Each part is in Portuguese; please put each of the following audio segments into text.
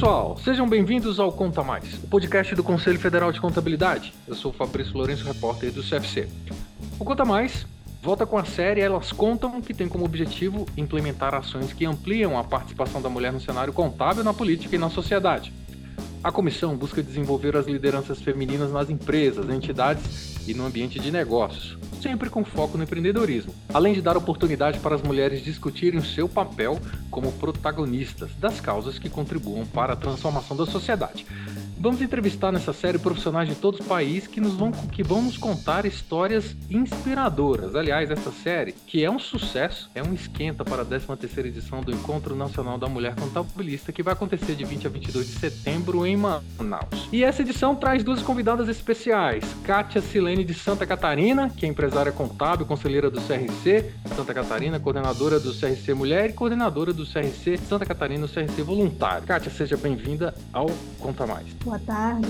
pessoal, sejam bem-vindos ao Conta Mais, o podcast do Conselho Federal de Contabilidade. Eu sou o Fabrício Lourenço, repórter do CRC. O Conta Mais volta com a série Elas Contam, que tem como objetivo implementar ações que ampliam a participação da mulher no cenário contábil, na política e na sociedade. A comissão busca desenvolver as lideranças femininas nas empresas, entidades e no ambiente de negócios, sempre com foco no empreendedorismo, além de dar oportunidade para as mulheres discutirem o seu papel como protagonistas das causas que contribuam para a transformação da sociedade. Vamos entrevistar nessa série profissionais de todo o país que vão nos contar histórias inspiradoras. Aliás, essa série, que é um sucesso, é um esquenta para a 13ª edição do Encontro Nacional da Mulher Contabilista, que vai acontecer de 20 a 22 de setembro em Manaus. E essa edição traz duas convidadas especiais: Kátia Silene, de Santa Catarina, que é empresária contábil, conselheira do CRC Santa Catarina, coordenadora do CRC Mulher e coordenadora do CRC Santa Catarina, o CRC Voluntário. Kátia, seja bem-vinda ao Conta Mais. Boa tarde,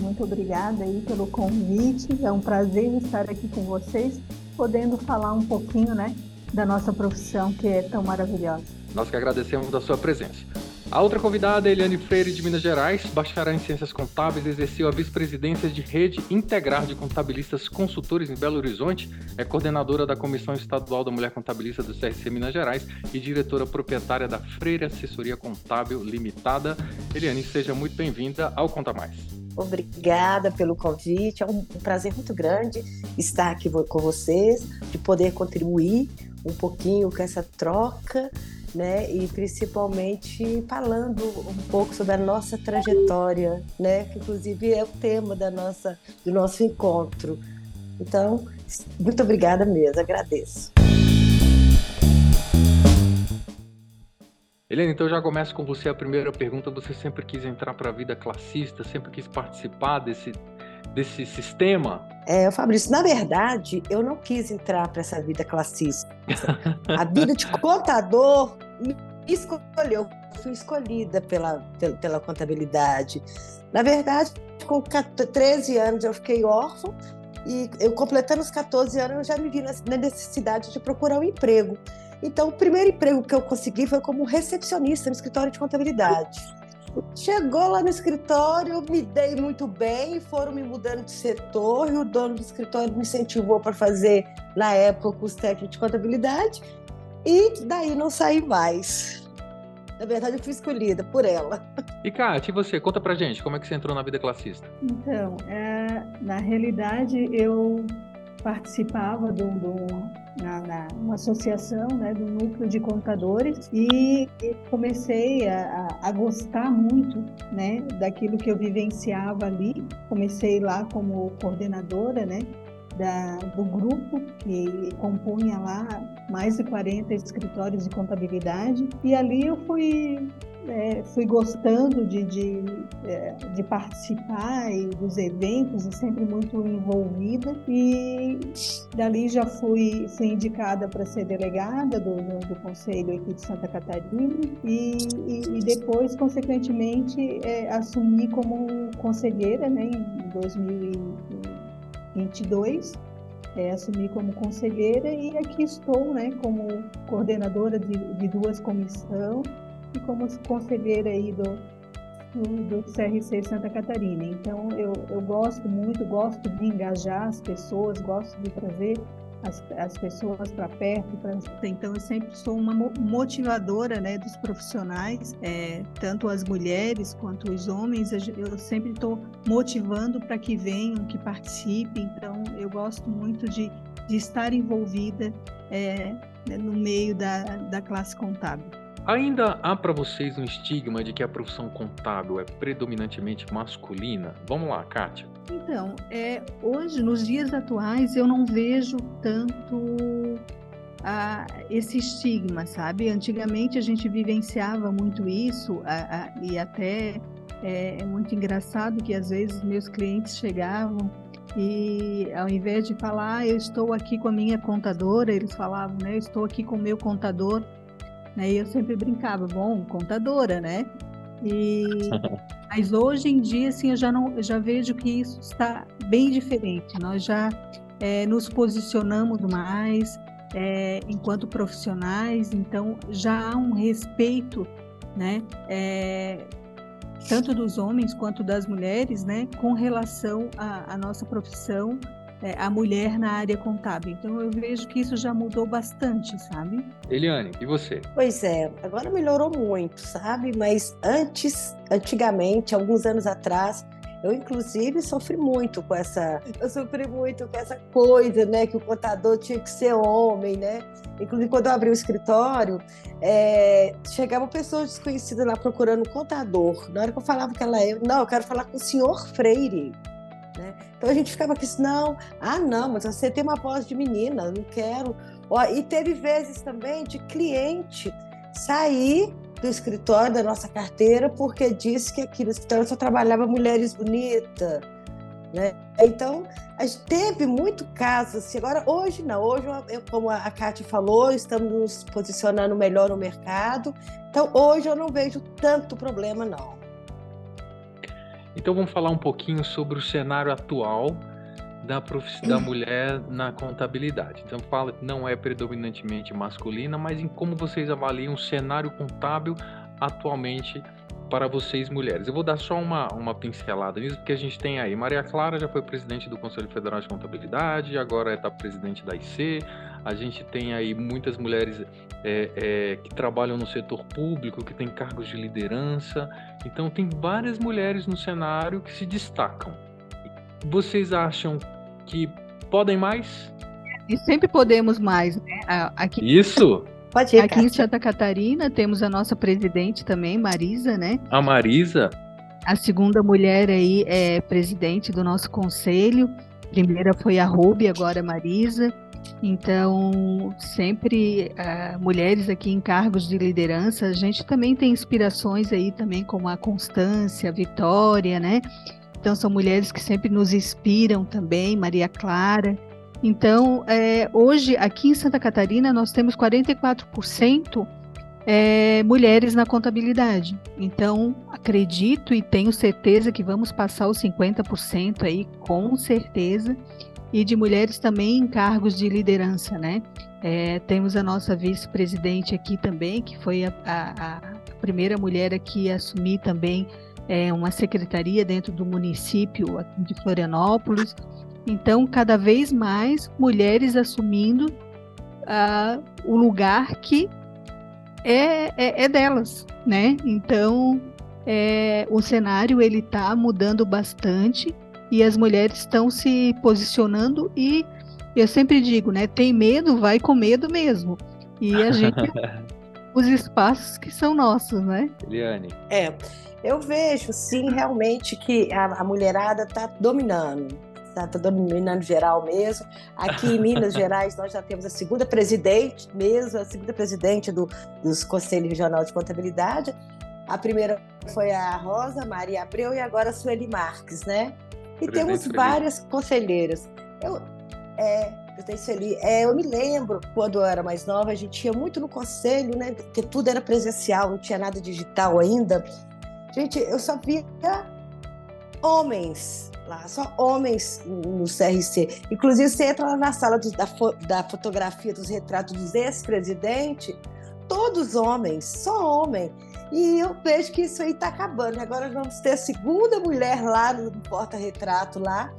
muito obrigada aí pelo convite, é um prazer estar aqui com vocês, podendo falar um pouquinho, né, da nossa profissão que é tão maravilhosa. Nós que agradecemos a sua presença. A outra convidada é Eliane Freire, de Minas Gerais, bacharel em Ciências Contábeis, exerceu a vice-presidência de Rede Integrar de Contabilistas Consultores em Belo Horizonte, é coordenadora da Comissão Estadual da Mulher Contabilista do CRC Minas Gerais e diretora proprietária da Freire Assessoria Contábil Limitada. Eliane, seja muito bem-vinda ao Conta Mais. Obrigada pelo convite, é um prazer muito grande estar aqui com vocês, de poder contribuir um pouquinho com essa troca, né, e principalmente falando um pouco sobre a nossa trajetória, né, que inclusive é o tema do nosso encontro. Então, muito obrigada mesmo, agradeço. Eliane, então já começo com você a primeira pergunta. Você sempre quis entrar para a vida classista, sempre quis participar desse sistema? Fabrício, na verdade, eu não quis entrar para essa vida classista. A vida de contador me escolheu, fui escolhida pela contabilidade. Na verdade, com 13 anos eu fiquei órfã e eu, completando os 14 anos, eu já me vi na necessidade de procurar um emprego. Então, o primeiro emprego que eu consegui foi como recepcionista no escritório de contabilidade. Chegou lá no escritório, eu me dei muito bem, foram me mudando de setor e o dono do escritório me incentivou para fazer, na época, o curso técnico de contabilidade, e daí não saí mais. Na verdade, eu fui escolhida por ela. E Kátia, e você? Conta pra gente, como é que você entrou na vida classista? Então, na realidade, eu participava numa associação, né, do núcleo de contadores, e comecei a gostar muito, né, daquilo que eu vivenciava ali. Comecei lá como coordenadora, né, do grupo que compunha lá mais de 40 escritórios de contabilidade, e ali eu fui gostando de participar e dos eventos, e sempre muito envolvida, e dali já fui indicada para ser delegada do Conselho aqui de Santa Catarina e depois, consequentemente, assumi como conselheira, né, em 2022. Assumi como conselheira e aqui estou, né, como coordenadora de duas comissões e como conselheira aí do CRC Santa Catarina. Então, eu gosto muito, gosto de engajar as pessoas, gosto de trazer as pessoas para perto. Então, eu sempre sou uma motivadora, né, dos profissionais, tanto as mulheres quanto os homens. Eu sempre estou motivando para que venham, que participem. Então, eu gosto muito de estar envolvida no meio da classe contábil. Ainda há para vocês um estigma de que a profissão contábil é predominantemente masculina? Vamos lá, Kátia. Então, hoje, nos dias atuais, eu não vejo tanto esse estigma, sabe? Antigamente a gente vivenciava muito isso, e até é muito engraçado que às vezes meus clientes chegavam e, ao invés de falar, eu estou aqui com a minha contadora, eles falavam, né, eu estou aqui com o meu contador. E eu sempre brincava, bom, contadora, né? Mas hoje em dia, assim, eu já vejo que isso está bem diferente. Nós já nos posicionamos mais enquanto profissionais, então já há um respeito, né, tanto dos homens quanto das mulheres, né, com relação à nossa profissão, a mulher na área contábil. Então, eu vejo que isso já mudou bastante, sabe? Eliane, e você? Pois é, agora melhorou muito, sabe? Mas antigamente, alguns anos atrás, eu, inclusive, sofri muito com essa coisa, né? Que o contador tinha que ser homem, né? Inclusive, quando eu abri o escritório, chegavam pessoas desconhecidas lá procurando um contador. Na hora que eu falava que ela era, não, eu quero falar com o senhor Freire. Né? Então a gente ficava com isso, não, mas você tem uma voz de menina, não quero. Ó, e teve vezes também de cliente sair do escritório, da nossa carteira, porque disse que aqui no escritório só trabalhava mulheres bonitas, né? Então a gente teve muito caso assim. Agora, hoje não, hoje eu, como a Kátia falou, estamos nos posicionando melhor no mercado, então hoje eu não vejo tanto problema não. Então vamos falar um pouquinho sobre o cenário atual da mulher na contabilidade. Então fala que não é predominantemente masculina, mas em como vocês avaliam o cenário contábil atualmente para vocês mulheres. Eu vou dar só uma pincelada nisso, porque a gente tem aí Maria Clara, já foi presidente do Conselho Federal de Contabilidade, agora está presidente da IC. A gente tem aí muitas mulheres que trabalham no setor público, que tem cargos de liderança. Então, tem várias mulheres no cenário que se destacam. Vocês acham que podem mais? E sempre podemos mais, né? Aqui, isso! Pode ir, aqui Kátia. Em Santa Catarina temos a nossa presidente também, Marisa, né? A Marisa? A segunda mulher aí é presidente do nosso conselho. A primeira foi a Rubi, agora a Marisa. Então, sempre mulheres aqui em cargos de liderança. A gente também tem inspirações aí também como a Constância, a Vitória, né? Então, são mulheres que sempre nos inspiram também, Maria Clara. Então, hoje, aqui em Santa Catarina, nós temos 44% mulheres na contabilidade. Então, acredito e tenho certeza que vamos passar os 50% aí, com certeza. E de mulheres também em cargos de liderança, né? Temos a nossa vice-presidente aqui também, que foi a primeira mulher aqui a assumir também uma secretaria dentro do município de Florianópolis. Então, cada vez mais mulheres assumindo o lugar que é delas, né? Então, o cenário ele está mudando bastante. E as mulheres estão se posicionando e eu sempre digo, né, tem medo, vai com medo mesmo. E a gente, os espaços que são nossos, né? Eliane. Eu vejo, sim, realmente que a mulherada está dominando. Está dominando geral mesmo. Aqui em Minas Gerais nós já temos a segunda presidente dos Conselhos Regional de Contabilidade. A primeira foi a Rosa Maria Abreu e agora a Sueli Marques, né? E temos várias conselheiras. Eu me lembro, quando eu era mais nova, a gente ia muito no conselho, né? Porque tudo era presencial, não tinha nada digital ainda. Gente, eu só via homens lá, só homens no CRC. Inclusive, você entra lá na sala da fotografia, dos retratos dos ex-presidentes, todos homens, só homem. E eu vejo que isso aí está acabando. Agora vamos ter a segunda mulher lá no porta-retrato, lá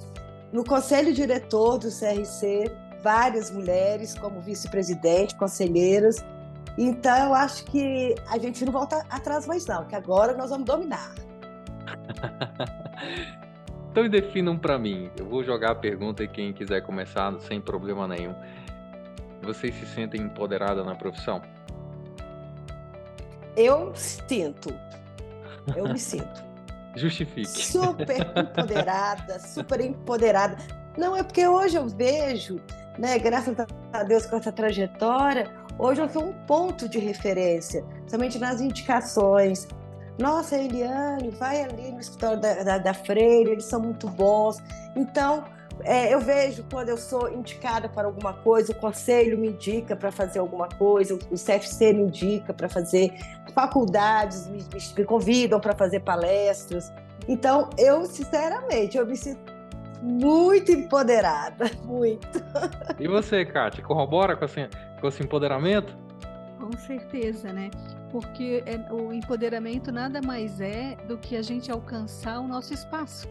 no Conselho Diretor do CRC, várias mulheres como vice-presidente, conselheiras. Então, eu acho que a gente não volta atrás mais não, que agora nós vamos dominar. Então, definam para mim. Eu vou jogar a pergunta e quem quiser começar, sem problema nenhum. Vocês se sentem empoderadas na profissão? Eu me sinto. Justifique. Super empoderada. Não, é porque hoje eu vejo, né, graças a Deus com essa trajetória, hoje eu sou um ponto de referência, somente nas indicações. Nossa, Eliane, vai ali no escritório da Freire, eles são muito bons. Então, eu vejo quando eu sou indicada para alguma coisa, o conselho me indica para fazer alguma coisa, o CFC me indica para fazer, faculdades me convidam para fazer palestras. Então, eu, sinceramente, eu me sinto muito empoderada, muito. E você, Kátia, corrobora com esse empoderamento? Com certeza, né? porque o empoderamento nada mais é do que a gente alcançar o nosso espaço,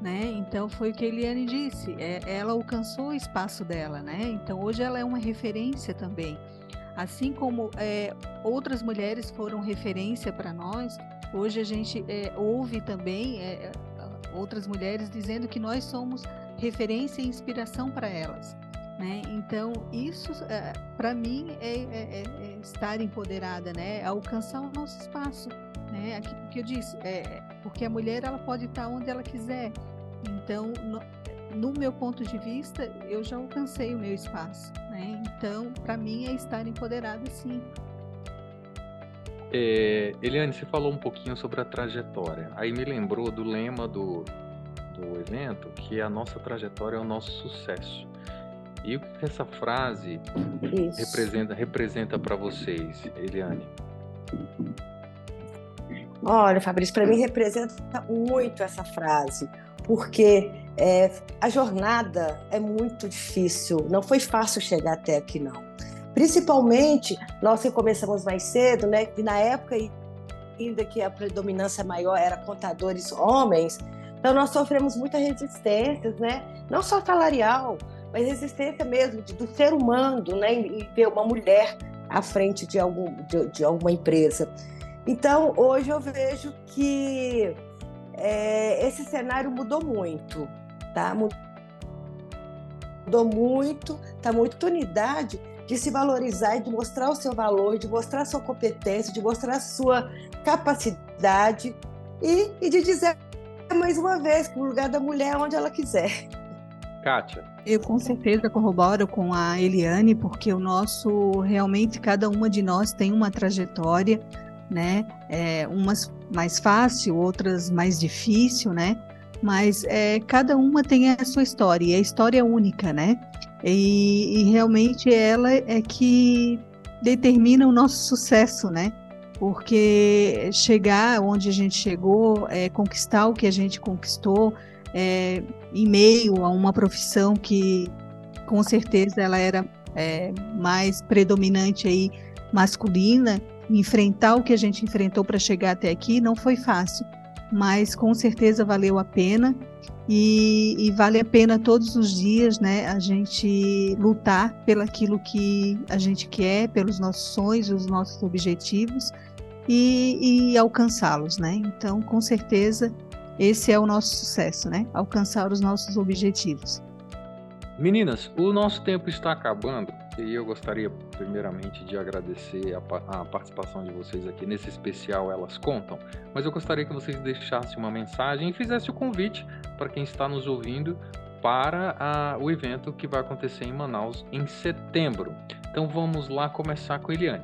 né? Então foi o que a Eliane disse, ela alcançou o espaço dela, né? Então hoje ela é uma referência também, assim como outras mulheres foram referência para nós. Hoje a gente ouve também outras mulheres dizendo que nós somos referência e inspiração para elas, né? Então isso para mim é estar empoderada, né? Alcançar o nosso espaço, né? Aquilo que eu disse, porque a mulher ela pode estar onde ela quiser. Então no meu ponto de vista eu já alcancei o meu espaço, né? Então para mim é estar empoderada, sim. Eliane, você falou um pouquinho sobre a trajetória. Aí me lembrou do lema do evento, que a nossa trajetória é o nosso sucesso. E o que essa frase representa para vocês, Eliane? Olha, Fabrício, para mim representa muito essa frase, porque a jornada é muito difícil. Não foi fácil chegar até aqui, não. Principalmente nós que começamos mais cedo, né? E na época ainda que a predominância maior era contadores homens, então nós sofremos muitas resistências, né? Não só salarial, mas resistência mesmo do ser humano, né? E ver uma mulher à frente de alguma empresa. Então hoje eu vejo que esse cenário mudou muito, tá? Mudou muito, tá muita unidade de se valorizar e de mostrar o seu valor, de mostrar a sua competência, de mostrar a sua capacidade e de dizer, mais uma vez, que o lugar da mulher é onde ela quiser. Kátia? Eu com certeza corroboro com a Eliane, porque realmente, cada uma de nós tem uma trajetória, né? Umas mais fácil, outras mais difícil, né? Mas cada uma tem a sua história, e a história é única, né? E realmente ela é que determina o nosso sucesso, né? Porque chegar onde a gente chegou, conquistar o que a gente conquistou, em meio a uma profissão que, com certeza, ela era mais predominante aí, masculina, enfrentar o que a gente enfrentou para chegar até aqui não foi fácil, mas com certeza valeu a pena. E vale a pena todos os dias, né, a gente lutar pelaquilo que a gente quer, pelos nossos sonhos, os nossos objetivos e alcançá-los, né? Então, com certeza, esse é o nosso sucesso, né? Alcançar os nossos objetivos. Meninas, o nosso tempo está acabando e eu gostaria, primeiramente, de agradecer a participação de vocês aqui nesse especial Elas Contam, mas eu gostaria que vocês deixassem uma mensagem e fizessem o convite para quem está nos ouvindo para o evento que vai acontecer em Manaus em setembro. Então vamos lá começar com a Eliane.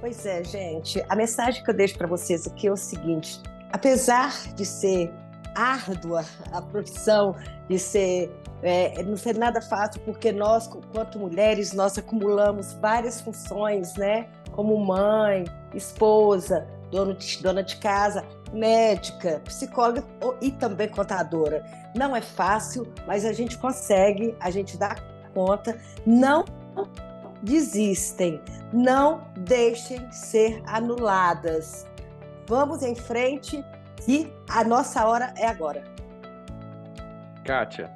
Pois é, gente, a mensagem que eu deixo para vocês aqui é o seguinte: apesar de ser árdua a profissão, de ser não ser nada fácil, porque nós, quanto mulheres, nós acumulamos várias funções, né? Como mãe, esposa, dona de casa, médica, psicóloga e também contadora. Não é fácil, mas a gente consegue, a gente dá conta. Não desistem, não deixem ser anuladas. Vamos em frente e a nossa hora é agora. Kátia?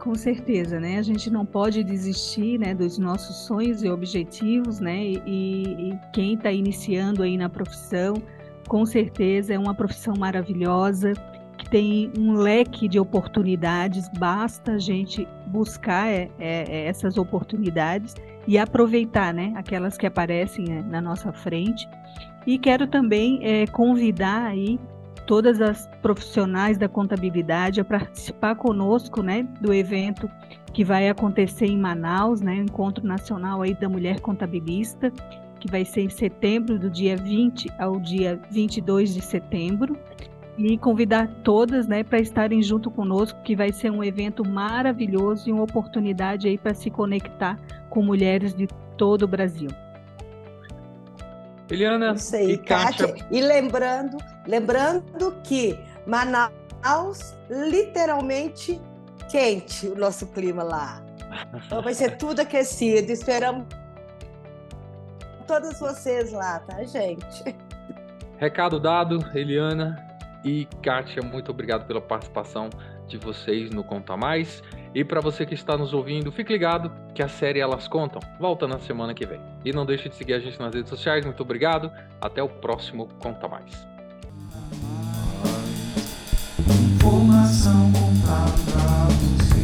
Com certeza, né? A gente não pode desistir, né, dos nossos sonhos e objetivos, né? E quem está iniciando aí na profissão, com certeza é uma profissão maravilhosa, que tem um leque de oportunidades, basta a gente buscar essas oportunidades e aproveitar, né, aquelas que aparecem na nossa frente. E quero também convidar aí todas as profissionais da contabilidade a participar conosco, né, do evento que vai acontecer em Manaus, né, o Encontro Nacional aí da Mulher Contabilista, que vai ser em setembro, do dia 20 ao dia 22 de setembro, e convidar todas, né, para estarem junto conosco, que vai ser um evento maravilhoso e uma oportunidade aí para se conectar com mulheres de todo o Brasil. Eliana e Kátia. E lembrando que Manaus, literalmente quente, o nosso clima lá. Então vai ser tudo aquecido. Esperamos todas vocês lá, tá, gente? Recado dado, Eliana e Kátia, muito obrigado pela participação de vocês no Conta Mais. E para você que está nos ouvindo, fique ligado que a série Elas Contam volta na semana que vem. E não deixe de seguir a gente nas redes sociais. Muito obrigado. Até o próximo Conta Mais. Informação contábil.